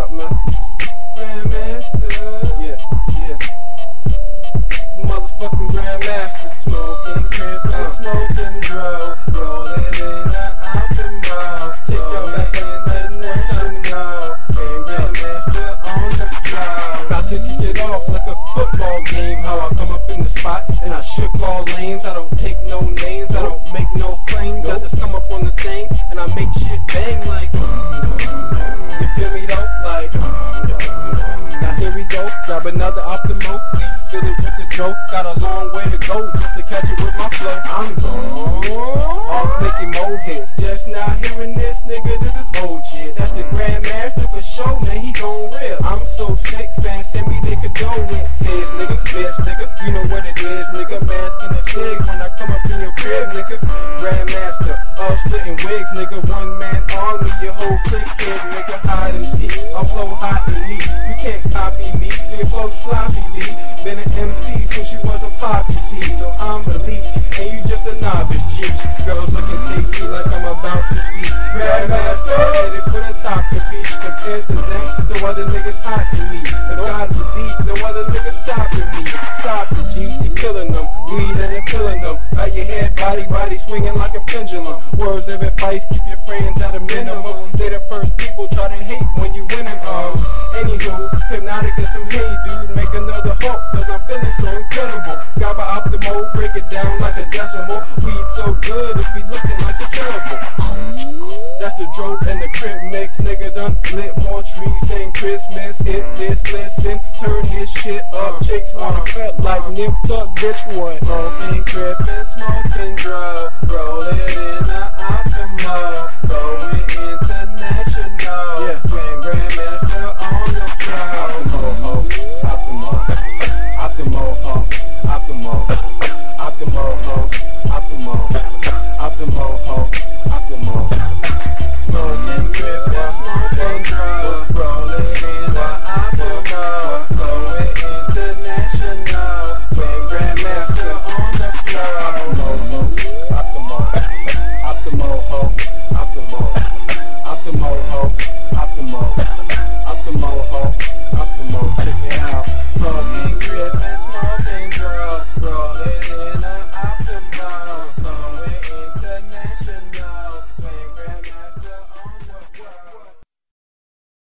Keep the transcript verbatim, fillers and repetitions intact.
up, man. Grandmaster. Yeah, yeah. Motherfucking Grandmaster. Smoking, crippin', uh. smoking, bro. Rollin' in the Optimo. Take your back into the national. And Grandmaster on the floor. About to kick it off like a football game. How I come up in the spot and I shook all lanes. I don't take no names. I don't make no claims. I just come up on the thing and I make shit bang like. Grab another Optimo, fill it with the joke. Got a long way to go just to catch it with my flow. I'm gone off making moguls, just not hearing this, nigga. This is old shit. That's the Grandmaster for sure, man. He gon' real. I'm so sick, fans send me they condolence. Says nigga, bitch, nigga. You know what it is, nigga. Masking a sig when I come up in your crib, nigga. Grandmaster, all splitting wigs, nigga. One man army, your whole clique, kid, nigga. Hide and see, I flow hot and neat. You can't copy me. Flow sloppy, B. Been an M C since you was a poppy seed. So I'm elite, and you just a novice, cheeks. Girls looking tasty like I'm about to eat. Grandmaster, headed for the top to beach. Compared to them, no other niggas hot to me. If God was deep, no other niggas stopping me. Stop the G, you killing them. Weed and they killing them. Got your head, body, body swinging like a pendulum. Words of advice, keep your friends at a minimum. They the first people try to hate when you win them. Um, anywho, hypnotic and some hate. Dude, make another hook, cause I'm feeling so incredible. Got my Optimo, break it down like a decimal. Weed so good, it be looking like a cerebral. That's the dope and the crib mix, nigga done lit more trees than Christmas. Hit this, listen, turn this shit up. Chicks wanna cut like Nip Tuck, bitch, what? Smoking, crippin', smoking, drug. Rollin' in the Optimo, going in